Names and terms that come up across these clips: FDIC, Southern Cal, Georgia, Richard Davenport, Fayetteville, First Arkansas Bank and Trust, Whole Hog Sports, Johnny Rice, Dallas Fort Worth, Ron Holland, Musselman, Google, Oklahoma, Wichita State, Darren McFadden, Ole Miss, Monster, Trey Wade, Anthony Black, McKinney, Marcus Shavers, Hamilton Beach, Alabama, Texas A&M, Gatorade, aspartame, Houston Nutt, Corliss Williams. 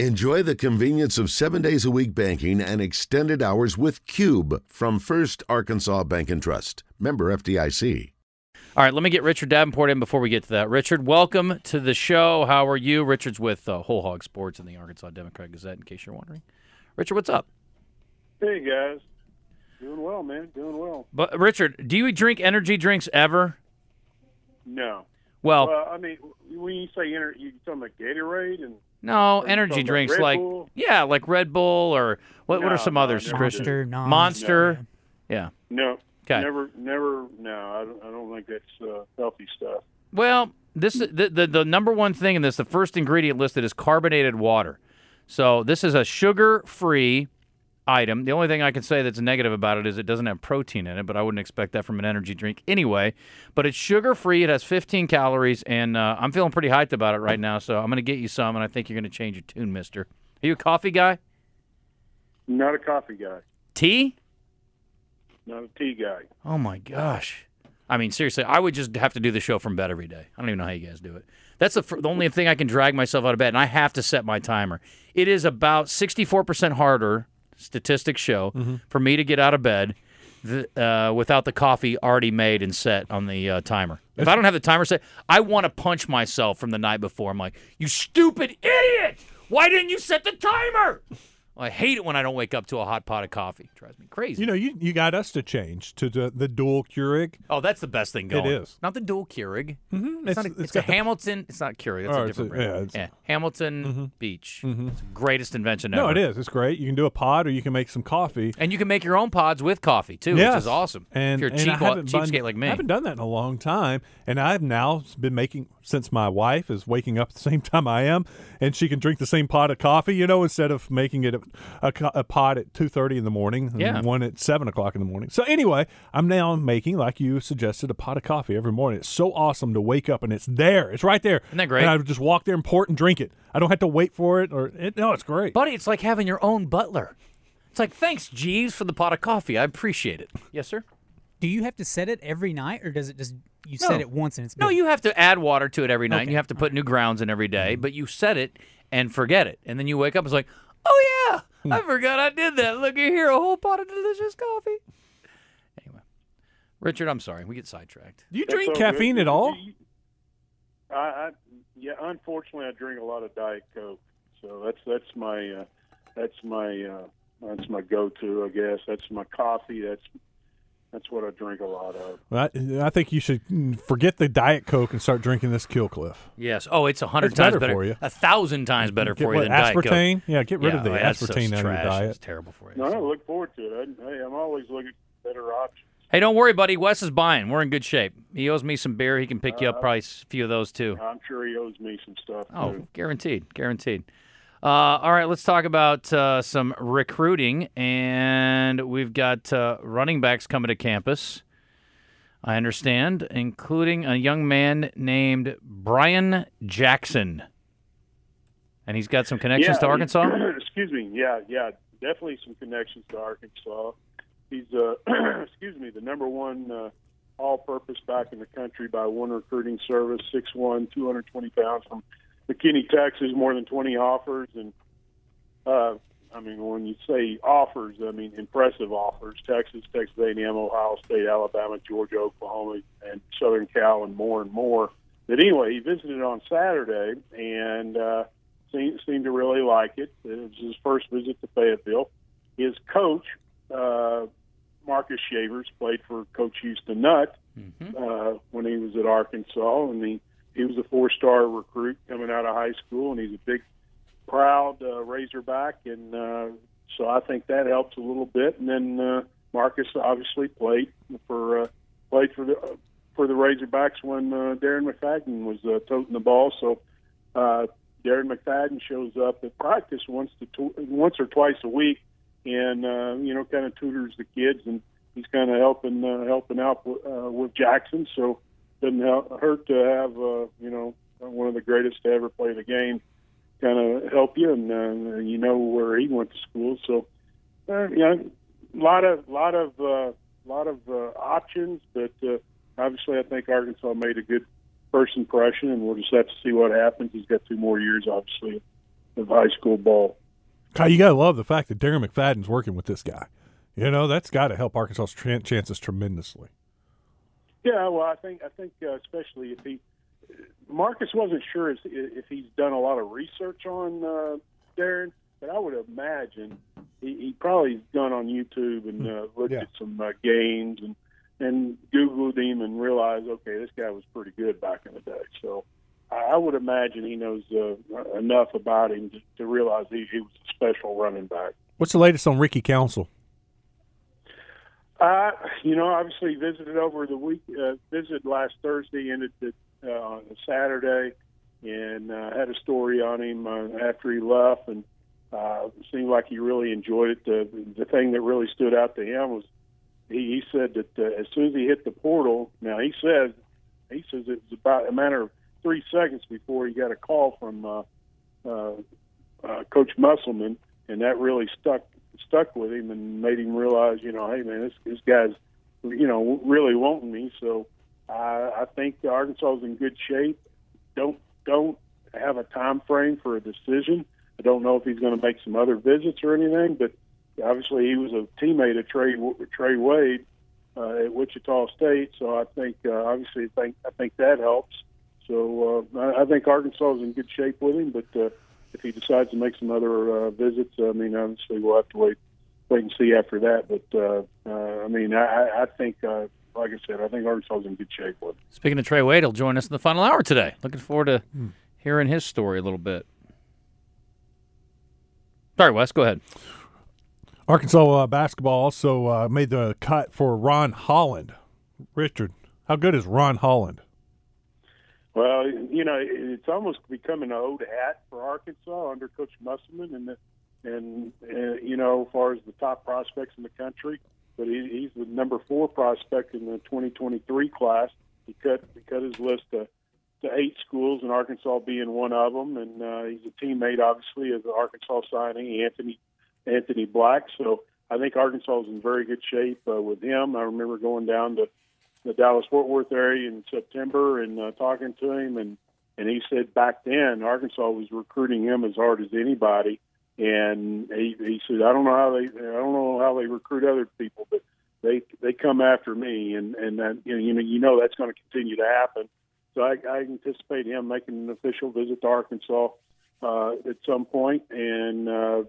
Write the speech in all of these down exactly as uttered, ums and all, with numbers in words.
Enjoy the convenience of seven days a week banking and extended hours with Cube from First Arkansas Bank and Trust. Member F D I C. All right, let me get Richard Davenport in before we get to that. Richard, welcome to the show. How are you? Richard's with uh, Whole Hog Sports and the Arkansas Democrat Gazette, in case you're wondering. Richard, what's up? Hey, guys. Doing well, man. Doing well. But Richard, do you drink energy drinks ever? No. Well, well I mean, when you say energy, you're talking about Gatorade? And no, energy drinks like, Bull? yeah, like Red Bull or what, no, what are some no, others, Christian? No, Monster. No, yeah. No. Okay. Never, never. No, I don't, I don't think that's uh, healthy stuff. Well, this is the, the the number one thing in this. The first ingredient listed is carbonated water. So this is a sugar-free item. The only thing I can say that's negative about it is it doesn't have protein in it, but I wouldn't expect that from an energy drink anyway. But it's sugar-free. It has fifteen calories, and uh, I'm feeling pretty hyped about it right now. So I'm going to get you some, and I think you're going to change your tune, mister. Are you a coffee guy? Not a coffee guy. Tea? Not a tea guy. Oh, my gosh. I mean, seriously, I would just have to do the show from bed every day. I don't even know how you guys do it. That's the, fr- the only thing I can drag myself out of bed, and I have to set my timer. It is about sixty-four percent harder, statistics show, mm-hmm. for me to get out of bed th- uh, without the coffee already made and set on the uh, timer. If I don't have the timer set, I want to punch myself from the night before. I'm like, you stupid idiot! Why didn't you set the timer? I hate it when I don't wake up to a hot pot of coffee. It drives me crazy. You know, you, you got us to change to the, the dual Keurig. Oh, that's the best thing going. It is. Not the dual Keurig. Mm-hmm. It's, it's, not a, it's, it's a Hamilton. The... It's not Keurig. That's oh, a different a, brand. Yeah, yeah. Hamilton mm-hmm. Beach. Mm-hmm. It's the greatest invention no, ever. No, it is. It's great. You can do a pod or you can make some coffee. And you can make your own pods with coffee, too, yes. which is awesome. And, if you're a cheap, cheapskate bun- like me. I haven't done that in a long time. And I've now been making, since my wife is waking up at the same time I am, and she can drink the same pot of coffee, you know, instead of making it a A, a pot at two thirty in the morning and yeah. one at seven o'clock in the morning. So anyway, I'm now making, like you suggested, a pot of coffee every morning. It's so awesome to wake up, and it's there. It's right there. Isn't that great? And I just walk there and pour it and drink it. I don't have to wait for it. Or it, No, it's great. Buddy, it's like having your own butler. It's like, thanks, Jeeves, for the pot of coffee. I appreciate it. Yes, sir? Do you have to set it every night, or does it just you no. set it once and it's good? No, you have to add water to it every night, okay. and you have to put right. new grounds in every day, mm-hmm. but you set it and forget it. And then you wake up and it's like, oh, yeah, I forgot I did that. Look at here, a whole pot of delicious coffee. Anyway, Richard, I'm sorry. We get sidetracked. Do you That's drink so caffeine good. at all? I, I, yeah, unfortunately, I drink a lot of Diet Coke. So that's that's my uh, that's my uh, that's my go-to, I guess. That's my coffee. That's that's what I drink a lot of. Well, I, I think you should forget the Diet Coke and start drinking this Kill Cliff. Yes. Oh, it's a hundred times better, better for you. A thousand times better get, for what, you than aspartame? Diet Coke. Yeah, get rid yeah, of the oh, aspartame out of your diet. It's terrible for you. No, so. I look forward to it. I, hey, I'm always looking for better options. Hey, don't worry, buddy. Wes is buying. We're in good shape. He owes me some beer. He can pick uh, you up probably a few of those, too. I'm sure he owes me some stuff, Oh, too. guaranteed. Guaranteed. Uh, all right, let's talk about uh, some recruiting, and we've got uh, running backs coming to campus, I understand, including a young man named Brian Jackson, and he's got some connections yeah, to Arkansas? Excuse me, yeah, yeah, definitely some connections to Arkansas. He's, uh, excuse me, the number one uh, all-purpose back in the country by one recruiting service, six foot one, two hundred twenty pounds from McKinney, Texas, more than twenty offers, and uh, I mean, when you say offers, I mean impressive offers: Texas, Texas A and M, Ohio State, Alabama, Georgia, Oklahoma, and Southern Cal, and more and more. But anyway, he visited on Saturday and uh, seemed, seemed to really like it. It was his first visit to Fayetteville. His coach, uh, Marcus Shavers, played for Coach Houston Nutt mm-hmm. uh, when he was at Arkansas, and he. He was a four-star recruit coming out of high school, and he's a big, proud uh, Razorback, and uh, so I think that helps a little bit. And then uh, Marcus obviously played for uh, played for the uh, for the Razorbacks when uh, Darren McFadden was uh, toting the ball. So uh, Darren McFadden shows up at practice once to tw- once or twice a week, and uh, you know, kind of tutors the kids, and he's kind of helping uh, helping out w- uh, with Jackson. So. Doesn't hurt to have, uh, you know, one of the greatest to ever play the game kind of help you, and uh, you know where he went to school. So, uh, you know, a lot of, lot of, uh, lot of uh, options, but uh, obviously I think Arkansas made a good first impression, and we'll just have to see what happens. He's got two more years, obviously, of high school ball. You got to love the fact that Darren McFadden's working with this guy. You know, that's got to help Arkansas's tra- chances tremendously. Yeah, well, I think I think uh, especially if he Marcus wasn't sure if, if he's done a lot of research on uh, Darren, but I would imagine he, he probably gone on YouTube and uh, looked yeah. at some uh, games and and Googled him and realized, okay, this guy was pretty good back in the day. So I would imagine he knows uh, enough about him to, to realize he, he was a special running back. What's the latest on Ricky Council? Uh, you know, obviously visited over the week, uh, visited last Thursday, ended the, uh, on Saturday, and uh, had a story on him uh, after he left, and uh, seemed like he really enjoyed it. The, the thing that really stood out to him was he, he said that uh, as soon as he hit the portal, now he says, he says it was about a matter of three seconds before he got a call from uh, uh, uh, Coach Musselman, and that really stuck stuck with him and made him realize, you know, hey, man, this, this guy's, you know, really wanting me. So I, I think Arkansas is in good shape. Don't don't have a time frame for a decision. I don't know if he's going to make some other visits or anything, but obviously he was a teammate of Trey, Trey Wade uh, at Wichita State. So I think, uh, obviously, I think, I think that helps. So uh, I think Arkansas is in good shape with him, but uh, if he decides to make some other uh, visits, I mean, obviously we'll have to wait, wait and see after that. But uh, uh, I mean, I, I think, uh, like I said, I think Arkansas is in good shape with him. Speaking of Trey Wade, he'll join us in the final hour today. Looking forward to hmm. hearing his story a little bit. Sorry, Wes, go ahead. Arkansas uh, basketball also uh, made the cut for Ron Holland. Richard, how good is Ron Holland? Well, you know, it's almost becoming an old hat for Arkansas under Coach Musselman, and the, and uh, you know, as far as the top prospects in the country, but he, he's the number four prospect in the twenty twenty-three class. He cut he cut his list to, to eight schools, and Arkansas being one of them. And uh, he's a teammate, obviously, of the Arkansas signing Anthony Anthony Black. So I think Arkansas is in very good shape uh, with him. I remember going down to the Dallas Fort Worth area in September and uh, talking to him, and, and he said back then Arkansas was recruiting him as hard as anybody, and he, he said, I don't know how they I don't know how they recruit other people, but they they come after me, and and that, you know you know, you know that's going to continue to happen. So I, I anticipate him making an official visit to Arkansas uh, at some point, and uh,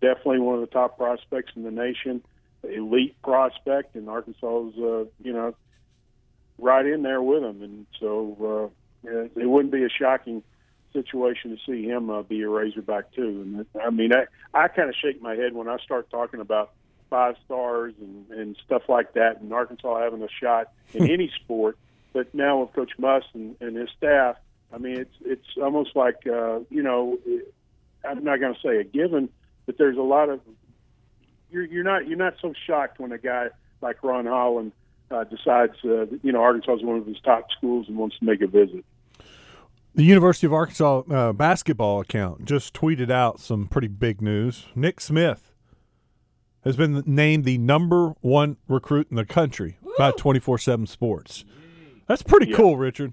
definitely one of the top prospects in the nation, elite prospect, and Arkansas's uh, you know. right in there with him, and so uh, it wouldn't be a shocking situation to see him uh, be a Razorback too. And I mean, I, I kind of shake my head when I start talking about five stars and, and stuff like that, and Arkansas having a shot in any sport. But now with Coach Muss and, and his staff, I mean, it's it's almost like uh, you know, I'm not going to say a given, but there's a lot of you're you're not you're not so shocked when a guy like Ron Holland Uh, decides, uh, you know, Arkansas is one of his top schools and wants to make a visit. The University of Arkansas uh, basketball account just tweeted out some pretty big news. Nick Smith has been named the number one recruit in the country Woo! by twenty-four seven sports. That's pretty yeah. cool, Richard.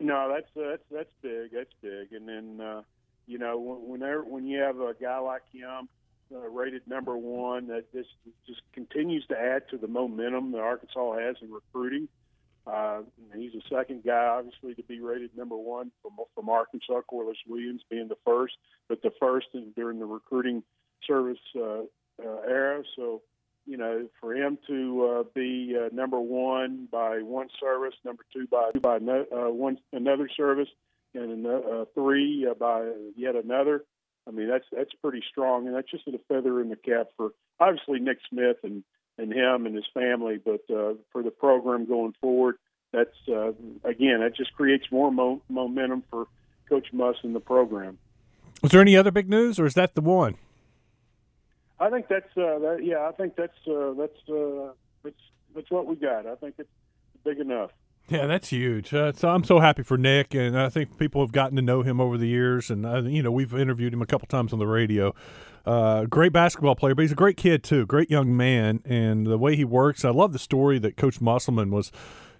No, that's uh, that's that's big. That's big. And then, uh, you know, whenever when you have a guy like him, Uh, rated number one, that this just continues to add to the momentum that Arkansas has in recruiting. Uh, he's the second guy, obviously, to be rated number one from from Arkansas, Corliss Williams being the first, but the first in, during the recruiting service uh, uh, era. So, you know, for him to uh, be uh, number one by one service, number two by by no, uh, one another service, and uh, three uh, by yet another, I mean, that's that's pretty strong, and that's just a feather in the cap for, obviously, Nick Smith and, and him and his family, but uh, for the program going forward, that's, uh, again, that just creates more mo- momentum for Coach Muss and the program. Was there any other big news, or is that the one? I think that's, uh, that, yeah, I think that's, uh, that's, uh, that's that's what we got. I think it's big enough. Yeah, that's huge. Uh, so I'm so happy for Nick, and I think people have gotten to know him over the years. And, uh, you know, we've interviewed him a couple times on the radio. Uh, great basketball player, but he's a great kid, too. Great young man, and the way he works. I love the story that Coach Musselman was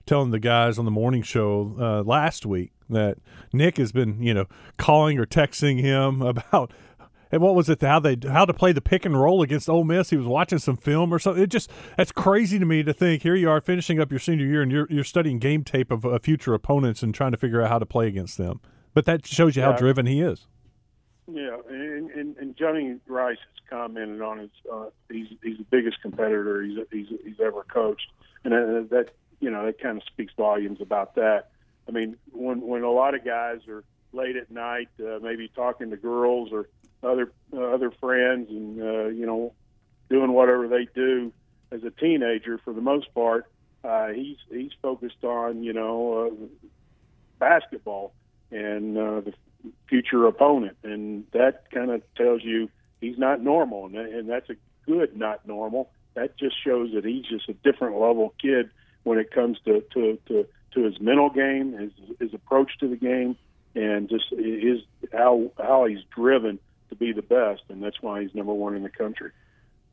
telling the guys on the morning show uh, last week that Nick has been, you know, calling or texting him about, and what was it, how they how to play the pick and roll against Ole Miss. He was watching some film or something. It just, that's crazy to me to think here you are finishing up your senior year and you're you're studying game tape of uh, future opponents and trying to figure out how to play against them. But that shows you how yeah. driven he is. Yeah, and, and, and Johnny Rice has commented on his uh, he's he's the biggest competitor he's he's, he's ever coached, and uh, that you know that kind of speaks volumes about that. I mean, when when a lot of guys are late at night, uh, maybe talking to girls or other uh, other friends, and uh, you know, doing whatever they do as a teenager, for the most part, uh, he's he's focused on you know uh, basketball and uh, the future opponent, and that kind of tells you he's not normal, and, and that's a good not normal. That just shows that he's just a different level kid when it comes to to, to, to his mental game, his, his approach to the game, and just his how how he's driven to be the best, and that's why he's number one in the country.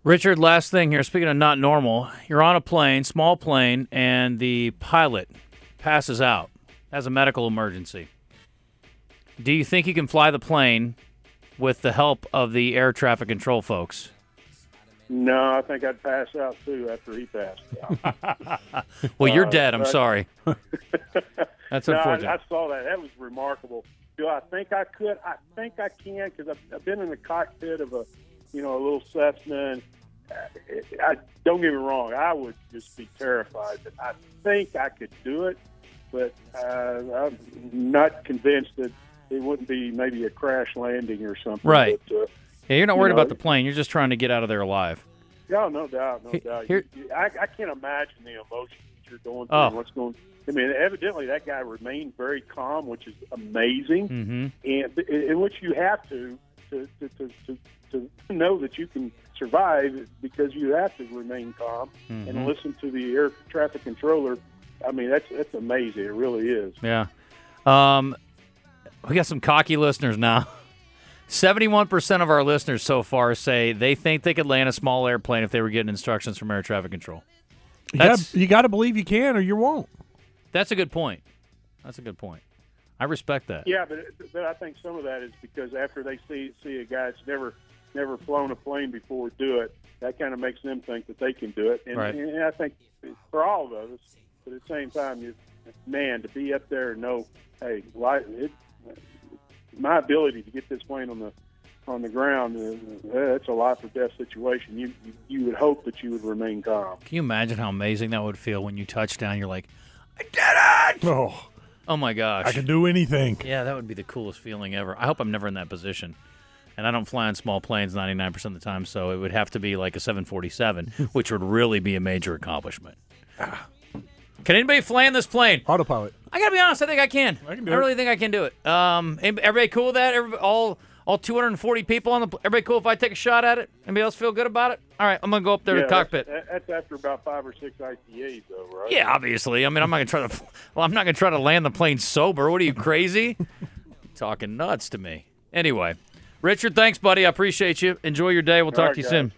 Richard, last thing here, speaking of not normal, you're on a plane, small plane, and the pilot passes out, has a medical emergency. Do you think you can fly the plane with the help of the air traffic control folks? No, I think I'd pass out, too, after he passed out. Well, you're uh, dead. I'm but, sorry. That's no, unfortunate. I, I saw that. That was remarkable. Do I think I could? I think I can, because I've, I've been in the cockpit of a, you know, a little Cessna. And I, I, don't get me wrong. I would just be terrified. But I think I could do it, but uh, I'm not convinced that it wouldn't be maybe a crash landing or something. Right. But, uh, yeah, you're not worried you know, about the plane. You're just trying to get out of there alive. Yeah, no doubt, no doubt. Here, you, you, I, I can't imagine the emotion that you're going through oh. and what's going I mean, evidently that guy remained very calm, which is amazing, mm-hmm. and in which you have to to, to, to, to to know that you can survive, because you have to remain calm mm-hmm. and listen to the air traffic controller. I mean, that's that's amazing. It really is. Yeah. Um, we got some cocky listeners now. seventy-one percent of our listeners so far say they think they could land a small airplane if they were getting instructions from air traffic control. That's, you got to believe you can or you won't. That's a good point. That's a good point. I respect that. Yeah, but, but I think some of that is because after they see see a guy that's never never flown a plane before do it, that kind of makes them think that they can do it. And, right. and I think for all of us, but at the same time, you, man, to be up there and know, hey, it, my ability to get this plane on the on the ground, uh, that's a life or death situation. You, you you would hope that you would remain calm. Can you imagine how amazing that would feel when you touch down? You're like, I did it! Oh, oh my gosh. I can do anything. Yeah, that would be the coolest feeling ever. I hope I'm never in that position. And I don't fly on small planes ninety-nine percent of the time, so it would have to be like a seven forty-seven, which would really be a major accomplishment. Ah. Can anybody fly in this plane? Autopilot. I got to be honest, I think I can. I can do I it. I really think I can do it. Um, everybody cool with that? Everybody, all all two hundred forty people on the – everybody cool if I take a shot at it? Anybody else feel good about it? All right, I'm going to go up there yeah, to the cockpit. That's, that's after about five or six I P As though, right? Yeah, obviously. I mean, I'm not going to try to – well, I'm not going to try to land the plane sober. What are you, crazy? Talking nuts to me. Anyway, Richard, thanks, buddy. I appreciate you. Enjoy your day. We'll talk right, to you guys. soon.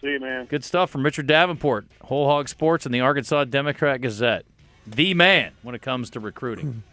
See you, man. Good stuff from Richard Davenport, Whole Hog Sports and the Arkansas Democrat Gazette. The man when it comes to recruiting.